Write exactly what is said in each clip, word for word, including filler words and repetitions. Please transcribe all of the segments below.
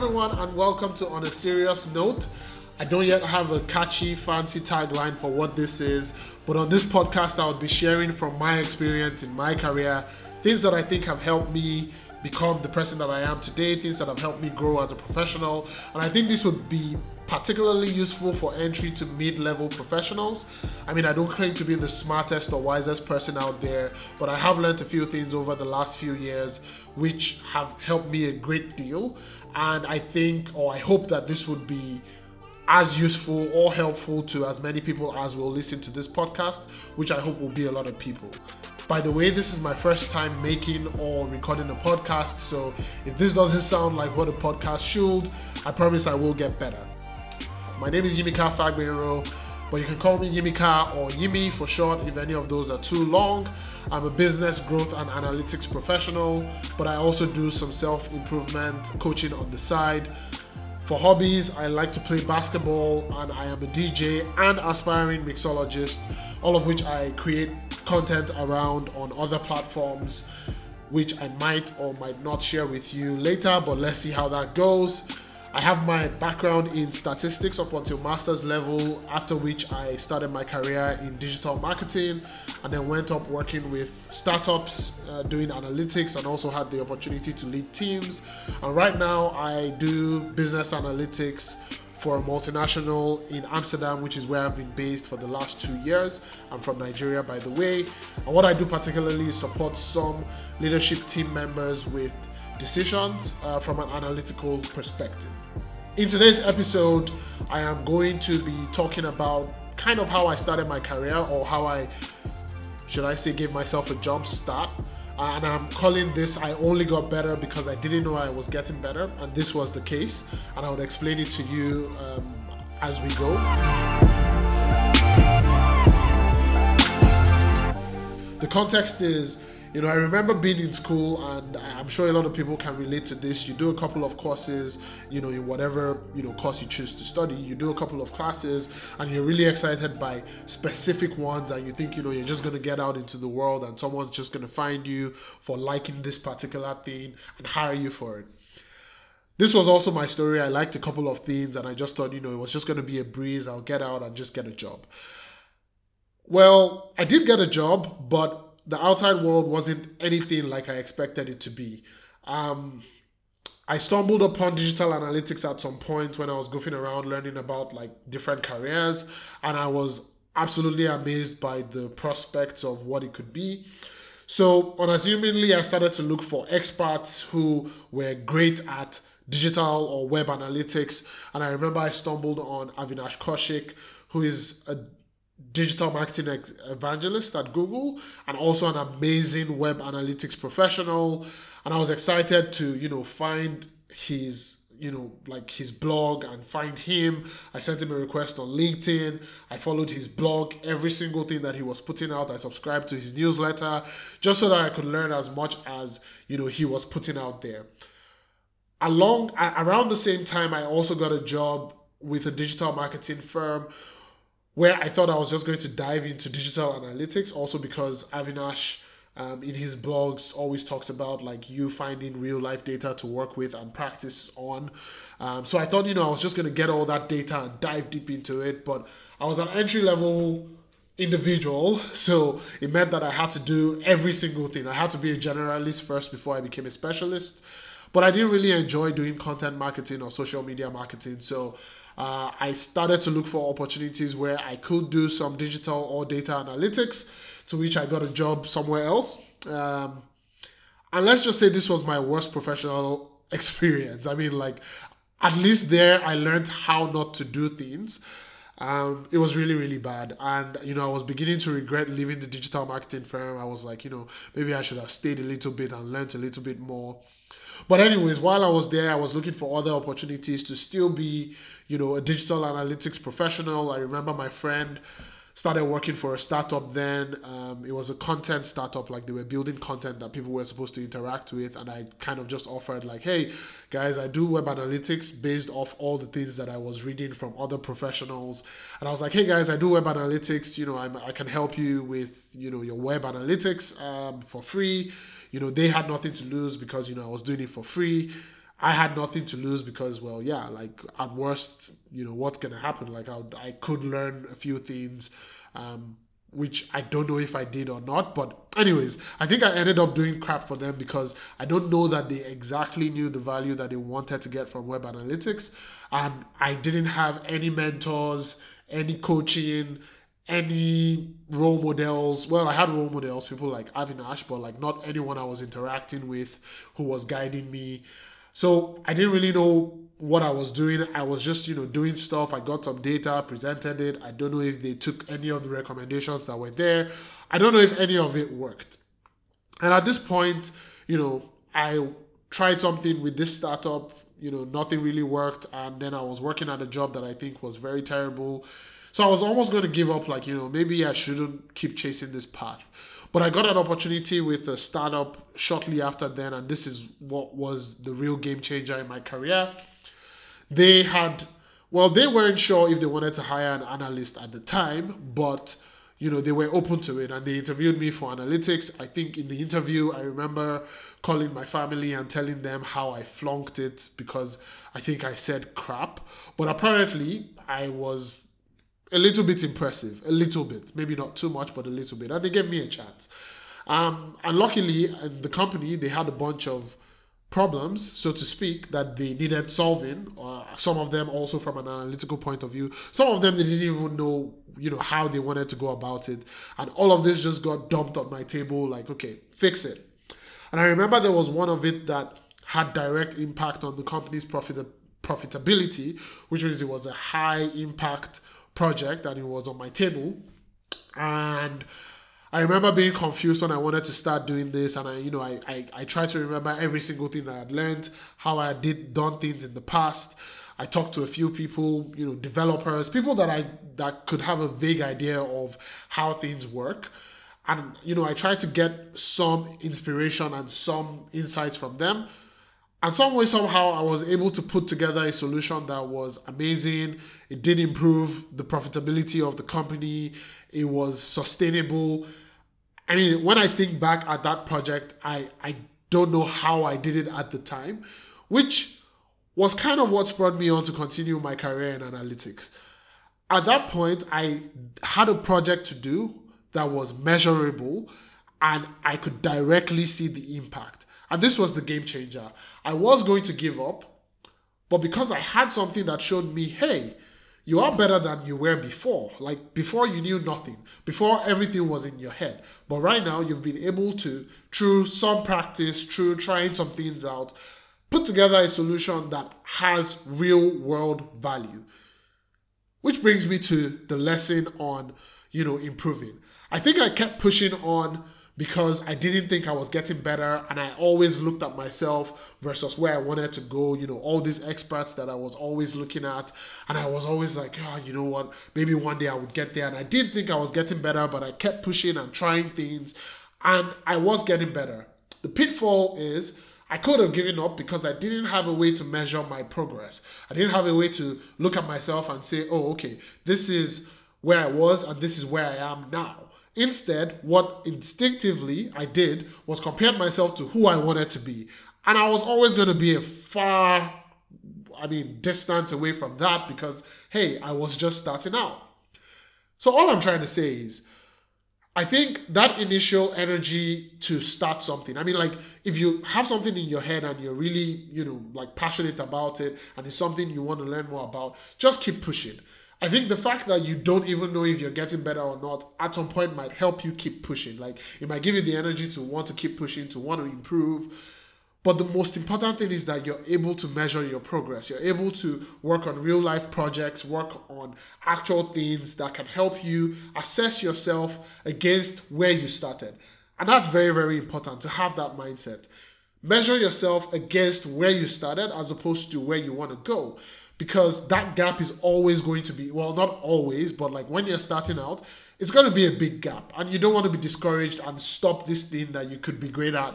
everyone, and welcome to On a Serious Note. I don't yet have a catchy, fancy tagline for what this is, but on this podcast, I would be sharing from my experience in my career, things that I think have helped me become the person that I am today, things that have helped me grow as a professional. And I think this would be particularly useful for entry to mid-level professionals. I mean, I don't claim to be the smartest or wisest person out there, but I have learned a few things over the last few years which have helped me a great deal. And I think, or I hope, that this would be as useful or helpful to as many people as will listen to this podcast, which I hope will be a lot of people. By the way, this is my first time making or recording a podcast, so if this doesn't sound like what a podcast should, I promise I will get better. My name is Yimika Fagbeiro, but you can call me Yimika or Yimmy for short if any of those are too long. I'm a business growth and analytics professional, but I also do some self-improvement coaching on the side. For hobbies, I like to play basketball, and I am a D J and aspiring mixologist, all of which I create content around on other platforms, which I might or might not share with you later, but let's see how that goes. I have my background in statistics up until master's level, after which I started my career in digital marketing and then went up working with startups, uh, doing analytics, and also had the opportunity to lead teams. And right now I do business analytics for a multinational in Amsterdam, which is where I've been based for the last two years. I'm from Nigeria, by the way. And what I do particularly is support some leadership team members with decisions uh, from an analytical perspective. In today's episode, I am going to be talking about kind of how I started my career, or how I, should I say, gave myself a jump start. And I'm calling this "I only got better because I didn't know I was getting better," and this was the case, and I would explain it to you um, as we go. The context is, you know, I remember being in school, and I'm sure a lot of people can relate to this. You do a couple of courses, you know, in whatever, you know, course you choose to study, you do a couple of classes and you're really excited by specific ones, and you think, you know, you're just going to get out into the world and someone's just going to find you for liking this particular thing and hire you for it. This was also my story. I liked a couple of things and I just thought, you know, it was just going to be a breeze. I'll get out and just get a job. Well, I did get a job, but the outside world wasn't anything like I expected it to be. Um, I stumbled upon digital analytics at some point when I was goofing around learning about like different careers, and I was absolutely amazed by the prospects of what it could be. So unassumingly, I started to look for experts who were great at digital or web analytics, and I remember I stumbled on Avinash Koshik, who is a digital marketing evangelist at Google and also an amazing web analytics professional. And I was excited to, you know, find his, you know, like his blog and find him. I sent him a request on LinkedIn. I followed his blog, every single thing that he was putting out. I subscribed to his newsletter just so that I could learn as much as, you know, he was putting out there. Along, around the same time, I also got a job with a digital marketing firm where I thought I was just going to dive into digital analytics, also because Avinash um, in his blogs always talks about like you finding real life data to work with and practice on. Um, so I thought, you know, I was just going to get all that data and dive deep into it. But I was an entry level individual, so it meant that I had to do every single thing. I had to be a generalist first before I became a specialist. But I didn't really enjoy doing content marketing or social media marketing. So uh, I started to look for opportunities where I could do some digital or data analytics, to which I got a job somewhere else. Um, and let's just say this was my worst professional experience. I mean, like, at least there I learned how not to do things. Um, it was really, really bad. And, you know, I was beginning to regret leaving the digital marketing firm. I was like, you know, maybe I should have stayed a little bit and learned a little bit more. But anyways, while I was there, I was looking for other opportunities to still be, you know, a digital analytics professional. I remember my friend started working for a startup then. Um, it was a content startup, like they were building content that people were supposed to interact with. And I kind of just offered like, hey, guys, I do web analytics based off all the things that I was reading from other professionals. And I was like, hey, guys, I do web analytics. You know, I'm, I can help you with, you know, your web analytics um, for free. You know, they had nothing to lose because, you know, I was doing it for free. I had nothing to lose because, well, yeah, like at worst, you know, what's going to happen? Like I, I could learn a few things, um, which I don't know if I did or not. But anyways, I think I ended up doing crap for them because I don't know that they exactly knew the value that they wanted to get from web analytics. And I didn't have any mentors, any coaching, any role models. Well, I had role models, people like Avinash, but like not anyone I was interacting with who was guiding me. So I didn't really know what I was doing. I was just, you know, doing stuff. I got some data, presented it. I don't know if they took any of the recommendations that were there. I don't know if any of it worked. And at this point, you know, I tried something with this startup, you know, nothing really worked. And then I was working at a job that I think was very terrible. So I was almost going to give up, like, you know, maybe I shouldn't keep chasing this path. But I got an opportunity with a startup shortly after then, and this is what was the real game changer in my career. They had, well, they weren't sure if they wanted to hire an analyst at the time, but, you know, they were open to it, and they interviewed me for analytics. I think in the interview, I remember calling my family and telling them how I flunked it because I think I said crap. But apparently, I was a little bit impressive, a little bit, maybe not too much, but a little bit. And they gave me a chance. Um, and luckily, in the company, they had a bunch of problems, so to speak, that they needed solving. Uh, some of them also from an analytical point of view. Some of them, they didn't even know, you know, how they wanted to go about it. And all of this just got dumped on my table, like, okay, fix it. And I remember there was one of it that had direct impact on the company's profit profitability, which means it was a high impact project and it was on my table. And I remember being confused when I wanted to start doing this, and I, you know, I I, I tried to remember every single thing that I'd learned, how I did done things in the past. I talked to a few people, you know, developers, people that I that could have a vague idea of how things work. And, you know, I tried to get some inspiration and some insights from them. And some way, somehow, I was able to put together a solution that was amazing. It did improve the profitability of the company. It was sustainable. I mean, when I think back at that project, I, I don't know how I did it at the time, which was kind of what spurred me on to continue my career in analytics. At that point, I had a project to do that was measurable, and I could directly see the impact. And this was the game changer. I was going to give up, but because I had something that showed me, hey, you are better than you were before. Like before you knew nothing, before everything was in your head. But right now you've been able to, through some practice, through trying some things out, put together a solution that has real world value. Which brings me to the lesson on, you know, improving. I think I kept pushing on because I didn't think I was getting better, and I always looked at myself versus where I wanted to go, you know, all these experts that I was always looking at, and I was always like, oh, you know what, maybe one day I would get there, and I did think I was getting better, but I kept pushing and trying things, and I was getting better. The pitfall is I could have given up because I didn't have a way to measure my progress. I didn't have a way to look at myself and say, oh, okay, this is where I was, and this is where I am now. Instead, what instinctively I did was compare myself to who I wanted to be. And I was always going to be a far, I mean, distance away from that because, hey, I was just starting out. So all I'm trying to say is, I think that initial energy to start something, I mean, like, if you have something in your head and you're really, you know, like passionate about it and it's something you want to learn more about, just keep pushing. I think the fact that you don't even know if you're getting better or not at some point might help you keep pushing. Like, it might give you the energy to want to keep pushing, to want to improve. But the most important thing is that you're able to measure your progress. You're able to work on real life projects, work on actual things that can help you assess yourself against where you started. And that's very, very important to have that mindset. Measure yourself against where you started as opposed to where you want to go. Because that gap is always going to be, well, not always, but like when you're starting out, it's going to be a big gap. And you don't want to be discouraged and stop this thing that you could be great at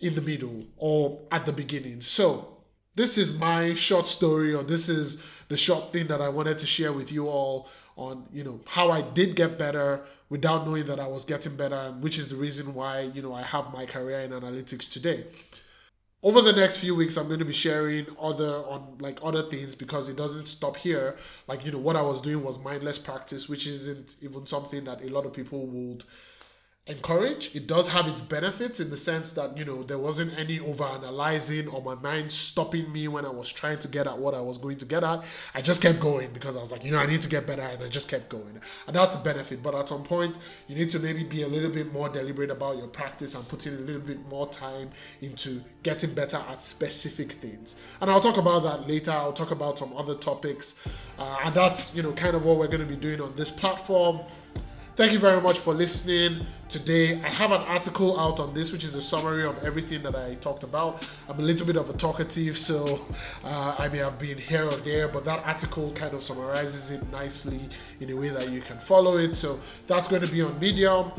in the middle or at the beginning. So this is my short story, or this is the short thing that I wanted to share with you all on, you know, how I did get better without knowing that I was getting better, and which is the reason why, you know, I have my career in analytics today. over the next few weeks, I'm going to be sharing other on like other things, because it doesn't stop here. Like, you know, what I was doing was mindless practice, which isn't even something that a lot of people would encourage. It does have its benefits in the sense that, you know, there wasn't any overanalyzing or my mind stopping me when I was trying to get at what I was going to get at. I just kept going because I was like, you know, I need to get better, and I just kept going. And that's a benefit. But at some point, you need to maybe be a little bit more deliberate about your practice and putting a little bit more time into getting better at specific things. And I'll talk about that later. I'll talk about some other topics. Uh, and that's, you know, kind of what we're going to be doing on this platform. Thank you very much for listening today. I have an article out on this, which is a summary of everything that I talked about. I'm a little bit of a talkative, so uh, I may have been here or there, but that article kind of summarizes it nicely in a way that you can follow it. So that's going to be on Medium.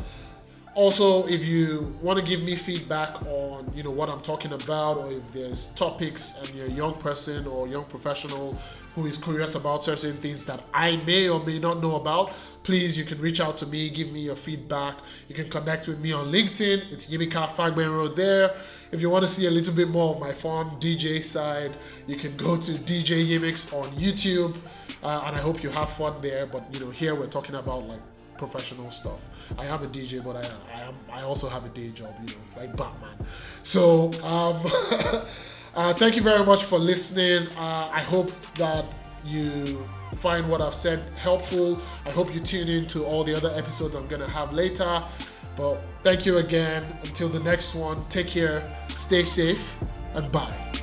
Also, if you want to give me feedback on, you know, what I'm talking about, or if there's topics and you're a young person or young professional who is curious about certain things that I may or may not know about, please, you can reach out to me, give me your feedback. You can connect with me on LinkedIn. It's Yimika Fagbeiro there. If you want to see a little bit more of my fun D J side, you can go to D J Yimmicks on YouTube, uh, and I hope you have fun there. But, you know, here we're talking about, like, professional stuff. I am a D J, but I I, am, I also have a day job, you know, like Batman. So um, uh, thank you very much for listening. Uh, I hope that you find what I've said helpful. I hope you tune in to all the other episodes I'm gonna have later. But thank you again. Until the next one, take care, stay safe, and bye.